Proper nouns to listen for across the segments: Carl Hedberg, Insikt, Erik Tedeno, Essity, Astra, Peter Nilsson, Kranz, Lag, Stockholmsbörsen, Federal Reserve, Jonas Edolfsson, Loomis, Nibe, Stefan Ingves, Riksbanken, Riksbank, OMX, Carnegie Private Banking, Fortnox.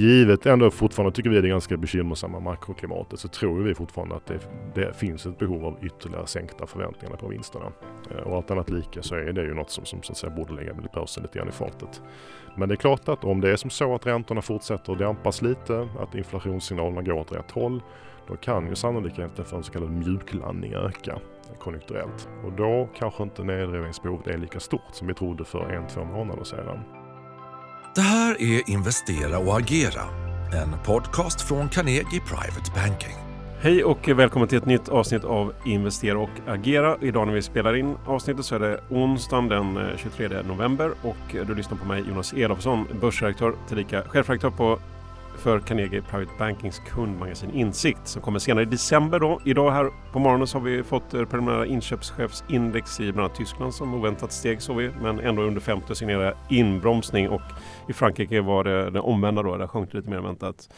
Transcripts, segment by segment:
givet ändå fortfarande tycker vi är det ganska bekymmersamma makroklimatet, så tror vi fortfarande att det finns ett behov av ytterligare sänkta förväntningar på vinsterna. Och allt annat lika så är det ju något som så att säga borde lägga pulsen lite grann i fartet. Men det är klart att om det är som så att räntorna fortsätter att dämpas lite, att inflationssignalerna går åt rätt håll, då kan ju sannolikheten för en så kallad mjuklandning öka konjunkturellt. Och då kanske inte nedrivningsbehovet är lika stort som vi trodde för 1-2 månader sedan. Det här är Investera och agera, en podcast från Carnegie Private Banking. Hej och välkommen till ett nytt avsnitt av Investera och agera. Idag när vi spelar in avsnittet så är det onsdagen den 23 november och du lyssnar på mig, Jonas Edolfsson, börsredaktör tillika chefredaktör för Carnegie Private Bankings kundmagasin Insikt som kommer senare i december då. Idag här på morgonen så har vi fått preliminära inköpschefsindex i bland annat Tyskland som oväntat steg såg vi, men ändå under 50 signerar inbromsning, och i Frankrike var det den omvända då, där sjönk det lite mer än väntat.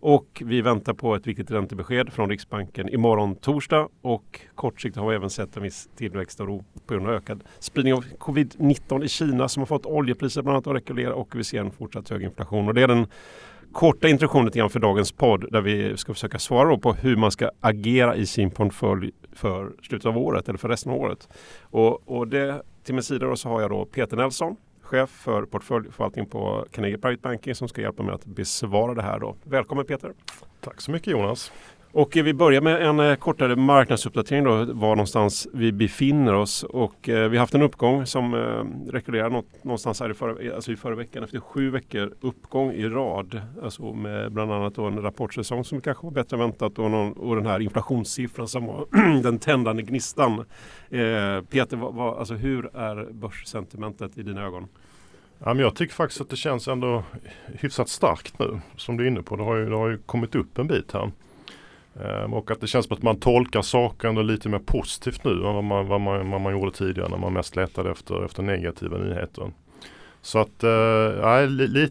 Och vi väntar på ett viktigt räntebesked från Riksbanken imorgon torsdag, och kortsiktigt har vi även sett en viss tillväxt av ro på grund av ökad spridning av covid-19 i Kina som har fått oljepriser bland annat att rekulera, och vi ser en fortsatt hög inflation. Och det är den korta introduktion lite grann för dagens podd där vi ska försöka svara på hur man ska agera i sin portfölj för slutet av året eller för resten av året. Och det, till min sida då, så har jag då Peter Nilsson, chef för portföljförvaltning på Carnegie Private Banking, som ska hjälpa mig att besvara det här då. Välkommen Peter. Tack så mycket Jonas. Och vi börjar med en kortare marknadsuppdatering då, var någonstans vi befinner oss, och vi har haft en uppgång som rekorderar någonstans här i förra veckan efter 7 veckor uppgång i rad, alltså med bland annat då en rapportsäsong som kanske var bättre väntat och den här inflationssiffran som var den tändande gnistan. Peter, alltså hur är börssentimentet i dina ögon? Ja, men jag tycker faktiskt att det känns ändå hyfsat starkt nu, som du är inne på. Det har ju kommit upp en bit här. Och att det känns som att man tolkar saker ändå lite mer positivt nu än vad man gjorde tidigare när man mest letade efter negativa nyheter. Så att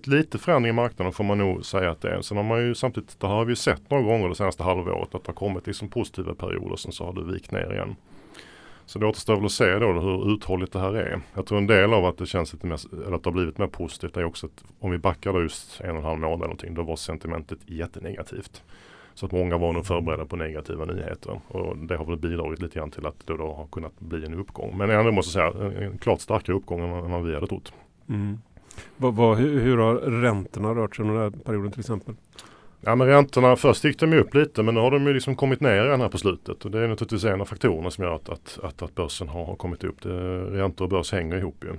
lite förändring i marknaden får man nog säga att det är. Sen har man ju samtidigt, det har vi ju sett några gånger det senaste halvåret, att det har kommit liksom positiva perioder och sen så har det vikt ner igen. Så det återstår väl att se då hur uthålligt det här är. Jag tror en del av att det känns lite mer, eller att det har blivit mer positivt, är också att om vi backar då just 1,5 månader eller någonting, då var sentimentet jättenegativt. Så att många var nog förberedda på negativa nyheter. Och det har väl bidragit lite grann till att det då har kunnat bli en uppgång. Men jag måste säga en klart starkare uppgång än vad vi hade trott. Mm. Hur har räntorna rört sig under den här perioden till exempel? Ja, men räntorna, först gick de ju upp lite, men nu har de ju liksom kommit ner igen här på slutet. Och det är naturligtvis en av faktorerna som gör att börsen har kommit upp. Räntor och börs hänger ihop ju.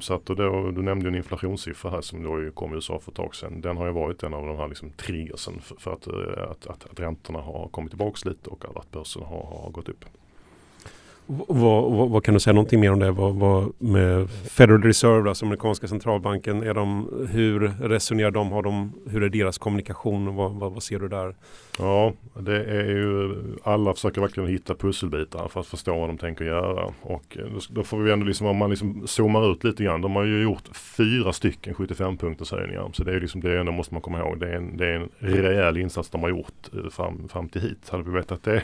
Så att, och du nämnde ju en inflationssiffra här som då kom i USA för ett tag sedan. Den har ju varit en av de här liksom triggersen för att räntorna har kommit tillbaka lite och att börsen har gått upp. Vad kan du säga någonting mer om det? Vad med Federal Reserve, alltså amerikanska centralbanken, hur resonerar de? Hur är deras kommunikation? Vad ser du där? Ja, det är ju, alla försöker verkligen hitta pusselbitar för att förstå vad de tänker göra. Och då får vi ändå liksom, om man liksom zoomar ut lite grann, de har ju gjort 4 stycken 75-punktershöjningar. Så det är liksom, det ändå måste man komma ihåg. Det är en rejäl insats de har gjort fram till hit. Hade vi vetat det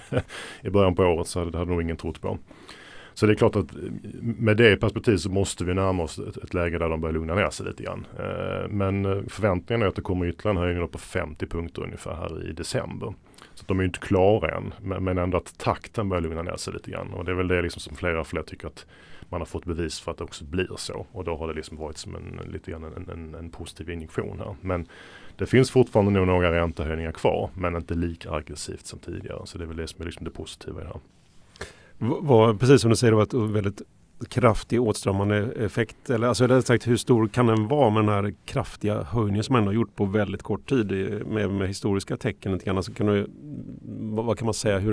i början på året så hade nog ingen trott på. Så det är klart att med det perspektivet så måste vi närma oss ett läge där de börjar lugna ner sig lite grann. Men förväntningarna är att det kommer ytterligare en höjning på 50 punkter ungefär här i december. Så de är ju inte klara än, men ändå att takten börjar lugna ner sig lite grann. Och det är väl det liksom som flera tycker att man har fått bevis för att det också blir så. Och då har det liksom varit som lite grann en positiv injektion här. Men det finns fortfarande nog några räntehöjningar kvar, men inte lika aggressivt som tidigare. Så det är väl det som är liksom det positiva i det här. Precis som du säger, det var ett väldigt kraftig åtstramande effekt. Eller, alltså, rätt sagt, hur stor kan den vara med den här kraftiga höjningen som man har gjort på väldigt kort tid med historiska tecken? Lite grann. Alltså, vad kan man säga? Hur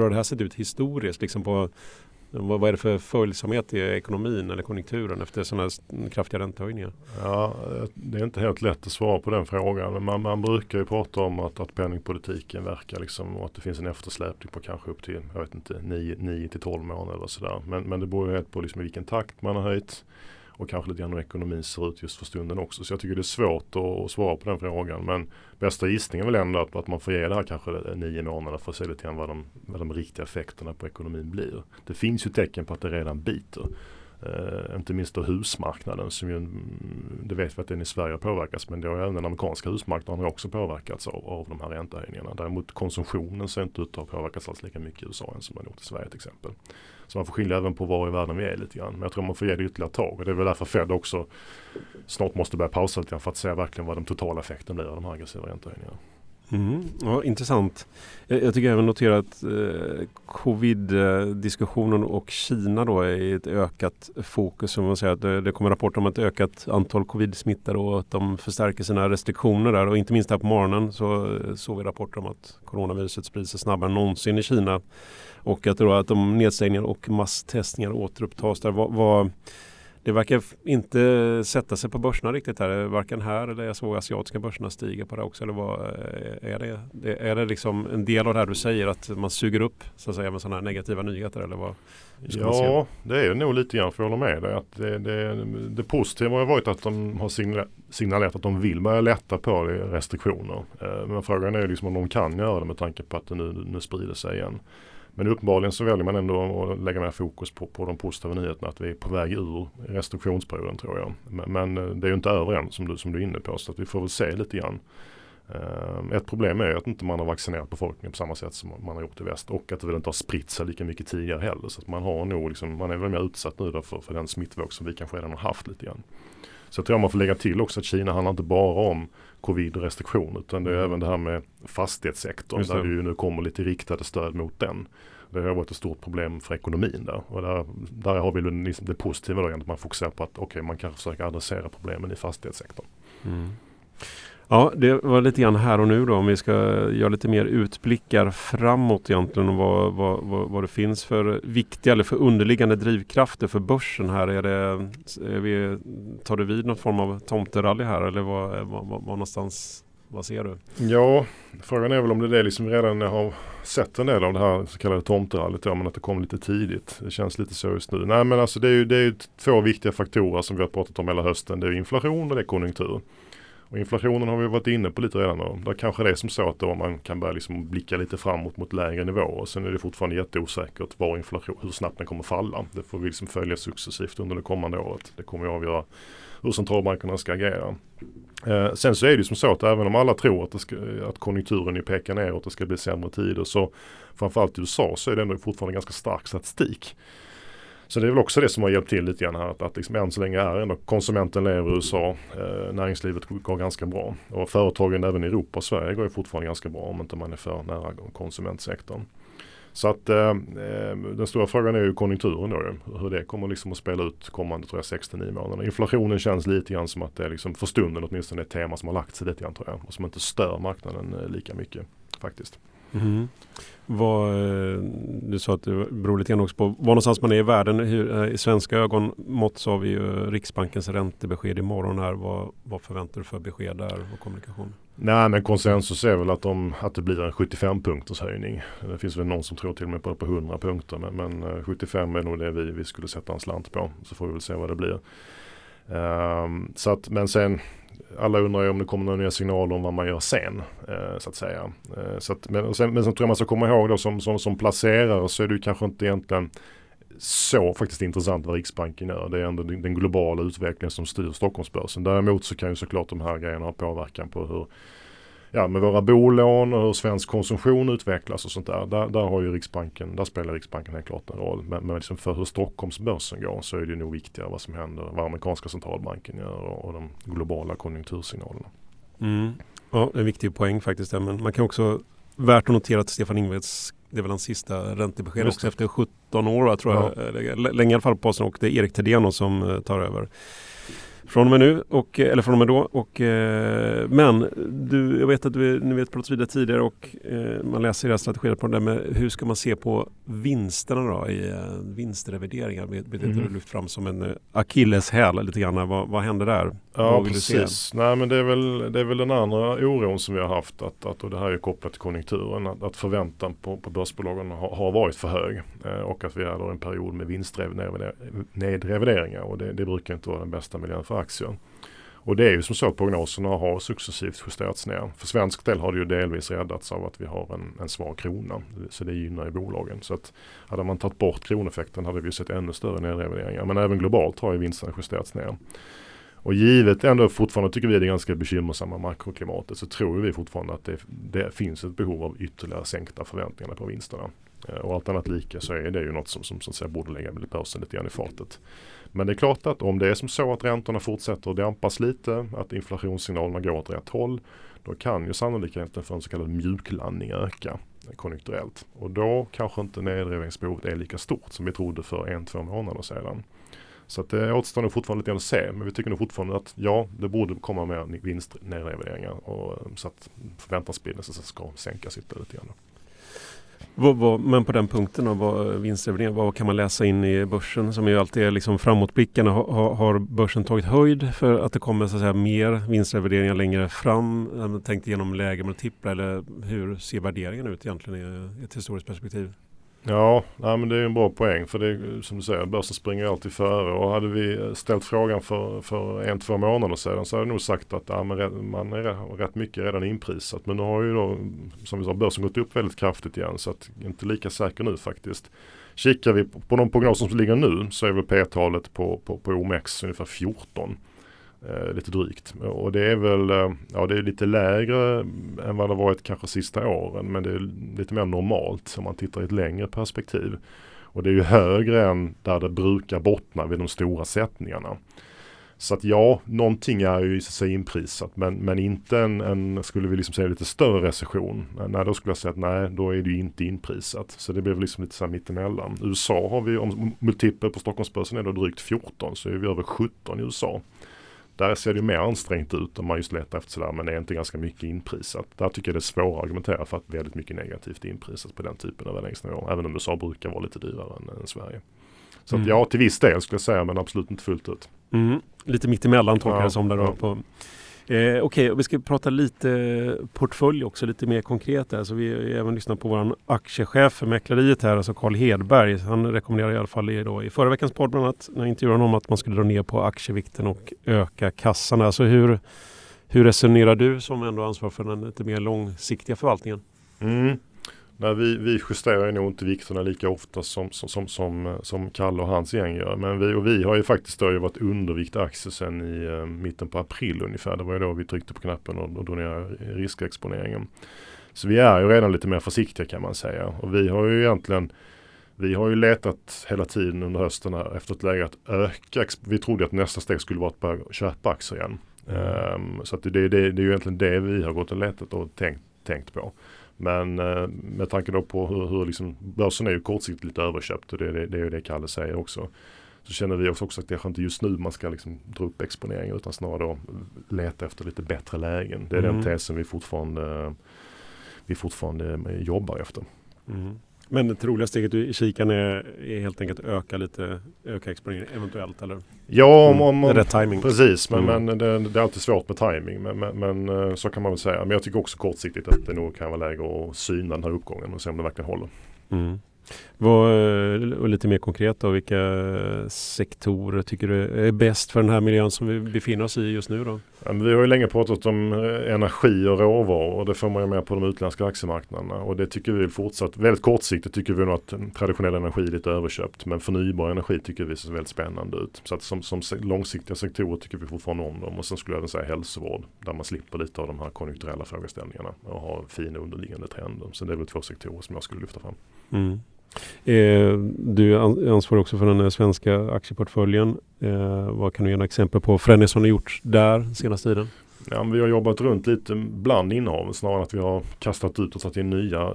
har det här sett ut historiskt? Liksom på, vad är det för följsamhet i ekonomin eller konjunkturen efter sådana här kraftiga räntehöjningar? Ja, det är inte helt lätt att svara på den frågan. Men man brukar ju prata om att penningpolitiken verkar liksom, och att det finns en eftersläpning på kanske upp till, jag vet inte, 9-12 månader eller sådär. Men det beror ju helt på liksom i vilken takt man har höjt och kanske lite grann hur ekonomin ser ut just för stunden också. Så jag tycker det är svårt att svara på den frågan. Men bästa gissningen är väl ändå att man får ge det här kanske 9 månader för att se lite grann vad de riktiga effekterna på ekonomin blir. Det finns ju tecken på att det redan biter. Inte minst då husmarknaden, som ju, det vet vi att den i Sverige har påverkats, men det har även den amerikanska husmarknaden också påverkats av de här räntehöjningarna. Däremot konsumtionen ser inte ut att ha påverkats alls lika mycket i USA än som man gjort i Sverige till exempel. Så man får skilja även på var i världen vi är lite grann. Men jag tror man får ge det ytterligare tag, och det är väl därför Fed också snart måste börja pausa lite grann för att se verkligen vad den totala effekten blir av de här aggressiva räntehöjningarna. Mm, ja, intressant. Jag tycker även notera att covid-diskussionen och Kina då är ett ökat fokus. Som man säger, att det kommer rapporter om ett ökat antal covid-smittade och att de förstärker sina restriktioner där. Och inte minst här på morgonen så såg vi rapporter om att coronaviruset sprids snabbare än någonsin i Kina. Och att, då, att de nedstängningar och masstestningar återupptas där. Det verkar inte sätta sig på börserna riktigt här, varken här eller jag såg asiatiska börserna stiga på det också. Eller vad är det liksom en del av det här du säger, att man suger upp så att säga med sådana här negativa nyheter, eller vad? Ja, det är nog lite grann, för jag håller med dig, att det positiva har varit att de har signalerat att de vill börja lätta på restriktioner. Men frågan är liksom om de kan göra det med tanke på att det nu sprider sig igen. Men uppenbarligen så väljer man ändå att lägga mer fokus på de positiva nyheterna, att vi är på väg ur restriktionsperioden, tror jag. Men det är ju inte över än, som du är inne på, så att vi får väl se lite grann. Ett problem är att inte man har vaccinerat befolkningen på samma sätt som man har gjort i väst, och att det väl inte har spritt sig lika mycket tidigare heller. Så att man har nog liksom, man är väl mer utsatt nu då för den smittvåg som vi kanske redan har haft lite grann. Så jag tror man får lägga till också att Kina handlar inte bara om covid-restriktioner, utan det är även det här med fastighetssektorn. Just det. Där det ju nu kommer lite riktade stöd mot den. Det har varit ett stort problem för ekonomin där. Och där har vi liksom det positiva då, att man fokuserar på att okej, man kan försöka adressera problemen i fastighetssektorn. Mm. Ja, det var lite grann här och nu då, om vi ska göra lite mer utblickar framåt egentligen, och vad det finns för viktiga eller för underliggande drivkrafter för börsen här. Tar du vid någon form av tomterally här, eller vad någonstans, vad ser du? Ja, frågan är väl om det är liksom redan har sett en del av det här så kallade tomterallet, ja, men att det kom lite tidigt. Det känns lite så just nu. Nej, men alltså det är ju två viktiga faktorer som vi har pratat om hela hösten. Det är inflation och det är konjunktur. Och inflationen har vi varit inne på lite redan då. Där kanske det är som så att då man kan börja liksom blicka lite framåt mot lägre nivåer. Och sen är det fortfarande jätteosäkert hur snabbt den kommer falla. Det får vi liksom följa successivt under det kommande året. Det kommer att avgöra hur centralbankerna ska agera. Sen så är det ju som så att även om alla tror att konjunkturen ju pekar neråt och det ska bli sämre tider, så framförallt i USA så är det ändå fortfarande ganska stark statistik. Så det är väl också det som har hjälpt till lite grann här, att liksom än så länge är ändå konsumenten lever i USA, näringslivet går ganska bra, och företagen även i Europa och Sverige går ju fortfarande ganska bra om inte man är för nära konsumentsektorn. Så att den stora frågan är ju konjunkturen då, hur det kommer liksom att spela ut kommande, tror jag, 6-9 månader. Inflationen känns lite grann som att det är liksom för stunden åtminstone ett tema som har lagt sig lite grann, tror jag, och som inte stör marknaden lika mycket faktiskt. Mm. Du sa att det beror lite grann också på var någonstans man är i världen. I svenska ögon mått så har vi ju Riksbankens räntebesked imorgon här. Vad förväntar du för besked där och kommunikation? Nej, men konsensus är väl att det blir en 75-punkters höjning. Det finns väl någon som tror till och med på 100 punkter, men 75 är nog det vi skulle sätta en slant på. Så får vi väl se vad det blir. Men sen alla undrar ju om det kommer några nya signaler om vad man gör sen, så att säga. Men sen tror jag man ska komma ihåg då, som placerare så är det ju kanske inte egentligen så faktiskt intressant vad Riksbanken gör. Det är ändå den globala utvecklingen som styr Stockholmsbörsen. Däremot så kan ju såklart de här grejerna ha påverkan på hur, ja, med våra bolån och hur svensk konsumtion utvecklas och sånt där. Där spelar Riksbanken helt klart en roll. Men liksom för hur Stockholmsbörsen går så är det nog viktigare vad som händer, vad amerikanska centralbanken gör och de globala konjunktursignalerna. Mm. Ja, en viktig poäng faktiskt. Men man kan också, värt att notera att Stefan Ingves, det är väl hans sista räntebesked också efter 17 år, tror jag. Ja. Länge i alla fall på sen, och det är Erik Tedeno som tar över. Från och med då. Men jag vet att ni vet pratat vidare tidigare, och man läser era strategier på det där med hur ska man se på vinsterna då i vinstrevideringar. Det lyft fram som en akilleshäl lite grann. Vad händer där? Ja, precis. Nej, men det är väl den andra oron som vi har haft, att och det här är kopplat till konjunkturen, att förväntan på börsbolagen har varit för hög, och att vi är då en period med vinstrevideringar, och det brukar inte vara den bästa miljön för aktier. Och det är ju som så att prognoserna har successivt justerats ner. För svensk del har det ju delvis räddats av att vi har en svag krona. Så det gynnar ju bolagen. Så att hade man tagit bort kroneffekten hade vi ju sett ännu större nedrevideringar. Men även globalt har ju vinsterna justerats ner. Och givet ändå fortfarande tycker vi det är ganska bekymmersamma makroklimatet, så tror vi fortfarande att det finns ett behov av ytterligare sänkta förväntningar på vinsterna. Och allt annat lika så är det ju något som att säga, borde lägga påsen lite grann i fartet. Men det är klart att om det är som så att räntorna fortsätter att dämpas lite, att inflationssignalerna går åt rätt håll, då kan ju sannolikheten för en så kallad mjuklandning öka konjunkturellt. Och då kanske inte nedrivningsbehovet är lika stort som vi trodde för 1-2 månader sedan. Så att det återstår nog fortfarande lite grann att se, men vi tycker nog fortfarande att ja, det borde komma med vinstnedrevideringar, och så att förväntansbilden ska sänkas ytterligare lite grann. Men på den punkten av vinstrevideringen, vad kan man läsa in i börsen som ju alltid är liksom framåtblickarna? Har börsen tagit höjd för att det kommer så att säga mer vinstrevideringar längre fram? Tänkt igenom läge med tippar, eller hur ser värderingen ut egentligen i ett historiskt perspektiv? Ja, nej, men det är ju en bra poäng, för det är, som du säger, börsen springer alltid före, och hade vi ställt frågan för 1-2 månader sedan så hade jag nog sagt att ja, men man är rätt mycket redan inprisat, men nu har ju då, som vi sa, börsen gått upp väldigt kraftigt igen, så att inte lika säker nu faktiskt. Kikar vi på de prognoser som ligger nu så är väl P-talet på OMX ungefär 14. Lite drygt, och det är väl ja, det är lite lägre än vad det varit kanske sista åren, men det är lite mer normalt om man tittar i ett längre perspektiv, och det är ju högre än där det brukar bottna vid de stora sättningarna. Så att ja, någonting är ju i sig inprisat, men inte en skulle vi liksom säga lite större recession. Nej, då skulle jag säga att nej, då är det ju inte inprisat. Så det blir liksom lite så här mittemellan. USA har vi, om multipel på Stockholmsbörsen är då drygt 14, så är vi över 17 i USA. Där ser det ju mer ansträngt ut om man just letar efter sådär, men det är inte ganska mycket inprisat. Där tycker jag det är svårt att argumentera för att väldigt mycket negativt inprisat på den typen av värderingsnivå. Även om USA brukar vara lite dyrare än Sverige. Så att, ja, till viss del skulle jag säga, men absolut inte fullt ut. Mm. Lite mittemellan tolkar jag som där då på... Okej, och vi ska prata lite portfölj också, lite mer konkret här. Så vi även lyssnar på vår aktiechef för mäkleriet här, alltså Carl Hedberg. Han rekommenderar i alla fall i förra veckans podd bland annat, när intervjuade om att man skulle dra ner på aktievikten och öka kassan. Alltså hur resonerar du som ändå ansvarar för den lite mer långsiktiga förvaltningen? Mm. Nej, vi justerar ju nog inte vikterna lika ofta som Kalle och hans gäng gör. Men vi har ju faktiskt då varit undervikt aktier sedan i mitten på april ungefär. Det var ju då vi tryckte på knappen och drog ner riskexponeringen. Så vi är ju redan lite mer försiktiga kan man säga. Och vi har ju letat hela tiden under hösten här efter ett läge att öka. Vi trodde att nästa steg skulle vara att börja köpa aktier igen. Så att det är ju egentligen det vi har gått och letat och tänkt på. Men med tanke då på hur liksom, börsen är ju kortsiktigt lite överköpt, och det är ju det Kalle säger också. Så känner vi också att det är inte just nu man ska liksom dra upp exponeringen, utan snarare då leta efter lite bättre lägen. Det är den tesen vi fortfarande jobbar efter. Mm. Men det troliga steget i kikan är helt enkelt öka exponeringen eventuellt, eller? Ja, om rätt timing. Precis, men det är alltid svårt med timing, men så kan man väl säga. Men jag tycker också kortsiktigt att det nog kan vara läge att syna den här uppgången och se om det verkligen håller. Mm. Och lite mer konkret då, vilka sektorer tycker du är bäst för den här miljön som vi befinner oss i just nu då? Ja, men vi har ju länge pratat om energi och råvaror, och det får man ju med på de utländska aktiemarknaderna, och det tycker vi fortsatt, väldigt kortsiktigt tycker vi nog att traditionell energi är lite överköpt, men förnybar energi tycker vi ser väldigt spännande ut. Så att som långsiktiga sektorer tycker vi fortfarande om dem, och sen skulle jag även säga hälsovård, där man slipper lite av de här konjunkturella frågeställningarna och har fina underliggande trender. Så det är väl 2 sektorer som jag skulle lyfta fram. Mm. Du är ansvarig också för den svenska aktieportföljen. Vad kan du ge några exempel på förändringar som har gjorts där senaste tiden? Ja, vi har jobbat runt lite bland innehav, snarare än att vi har kastat ut och satt in nya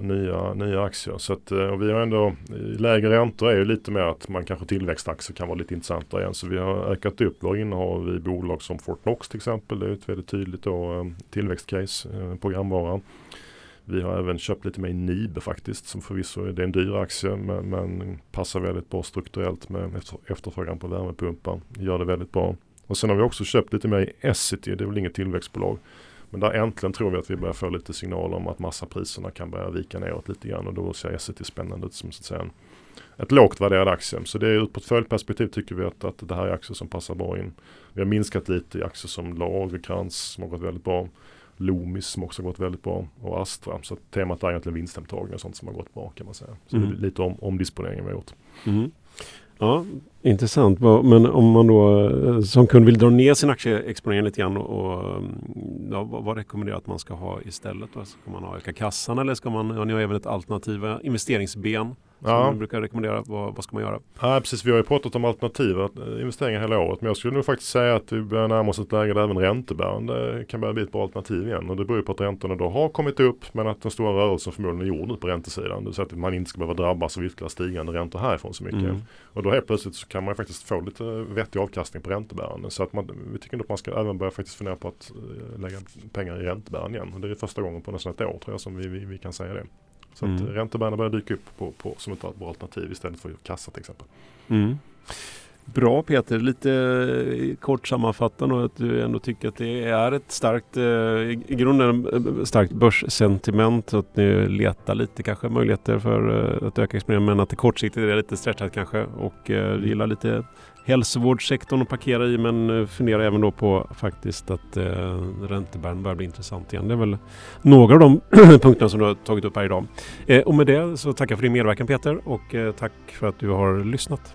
aktier. Så att, och vi har ändå, lägre räntor är ju lite mer att man kanske tillväxtaktier kan vara lite intressanta igen. Så vi har ökat upp vår innehav i bolag som Fortnox till exempel. Det är ett väldigt tydligt tillväxtcase, programvara. Vi har även köpt lite mer i Nibe faktiskt, som förvisso är en dyr aktie, men passar väldigt bra strukturellt med efterfrågan på värmepumpar. Gör det väldigt bra. Och sen har vi också köpt lite mer i Essity, det är väl inget tillväxtbolag. Men där äntligen tror vi att vi börjar få lite signaler om att massapriserna kan börja vika neråt lite grann, och då ser Essity spännande ut som så att säga ett lågt värderad aktie. Så det är ur ett portföljperspektiv tycker vi att det här är aktier som passar bra in. Vi har minskat lite i aktier som Lag och Kranz som har gått väldigt bra. Loomis som också har gått väldigt bra och Astra. Så temat är egentligen vinsthemtagning och sånt som har gått bra kan man säga. Så det är lite om disponeringen vi har gjort. Mm. Ja, intressant. Men om man då som kund vill dra ner sin aktieexponering lite grann och ja, vad rekommenderar att man ska ha istället? Då? Ska man öka kassan eller ska man, ja, ni har även ett alternativa investeringsben som man brukar rekommendera. Vad ska man göra? Ja, precis. Vi har ju pratat om alternativa investeringar hela året, men jag skulle nog faktiskt säga att vi börjar närma oss ett läge där även räntebärande kan börja bli ett bra alternativ igen. Och det beror på att räntorna då har kommit upp, men att den stora rörelsen förmodligen är gjord på räntesidan. Det vill säga att man inte ska behöva drabbas av ytterligare stigande räntor härifrån så mycket. Mm. Och då helt plötsligt så kan man faktiskt få lite vettig avkastning på räntebärande. Så att vi tycker att man ska även börja faktiskt fundera på att lägga pengar i räntebärande igen. Och det är första gången på nästan ett år tror jag som vi kan säga det. Så att räntebärarna börjar dyka upp på som ett bra alternativ istället för kassa till exempel. Mm. Bra Peter, lite kort sammanfattande och att du ändå tycker att det är ett starkt, i grunden starkt börssentiment, att ni letar lite kanske möjligheter för att öka exponeringen, men att det kortsiktigt är lite stretchat kanske, och gillar lite hälsovårdssektorn att parkera i, men funderar även då på faktiskt att räntebärn börjar bli intressant igen. Det är väl några av de punkterna som du har tagit upp här idag. Och med det så tackar för din medverkan Peter, och tack för att du har lyssnat.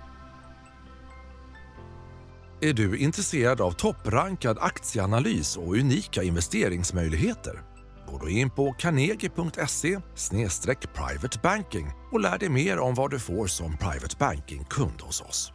Är du intresserad av topprankad aktieanalys och unika investeringsmöjligheter? Gå då in på carnegie.se/private banking och lär dig mer om vad du får som private banking-kund hos oss.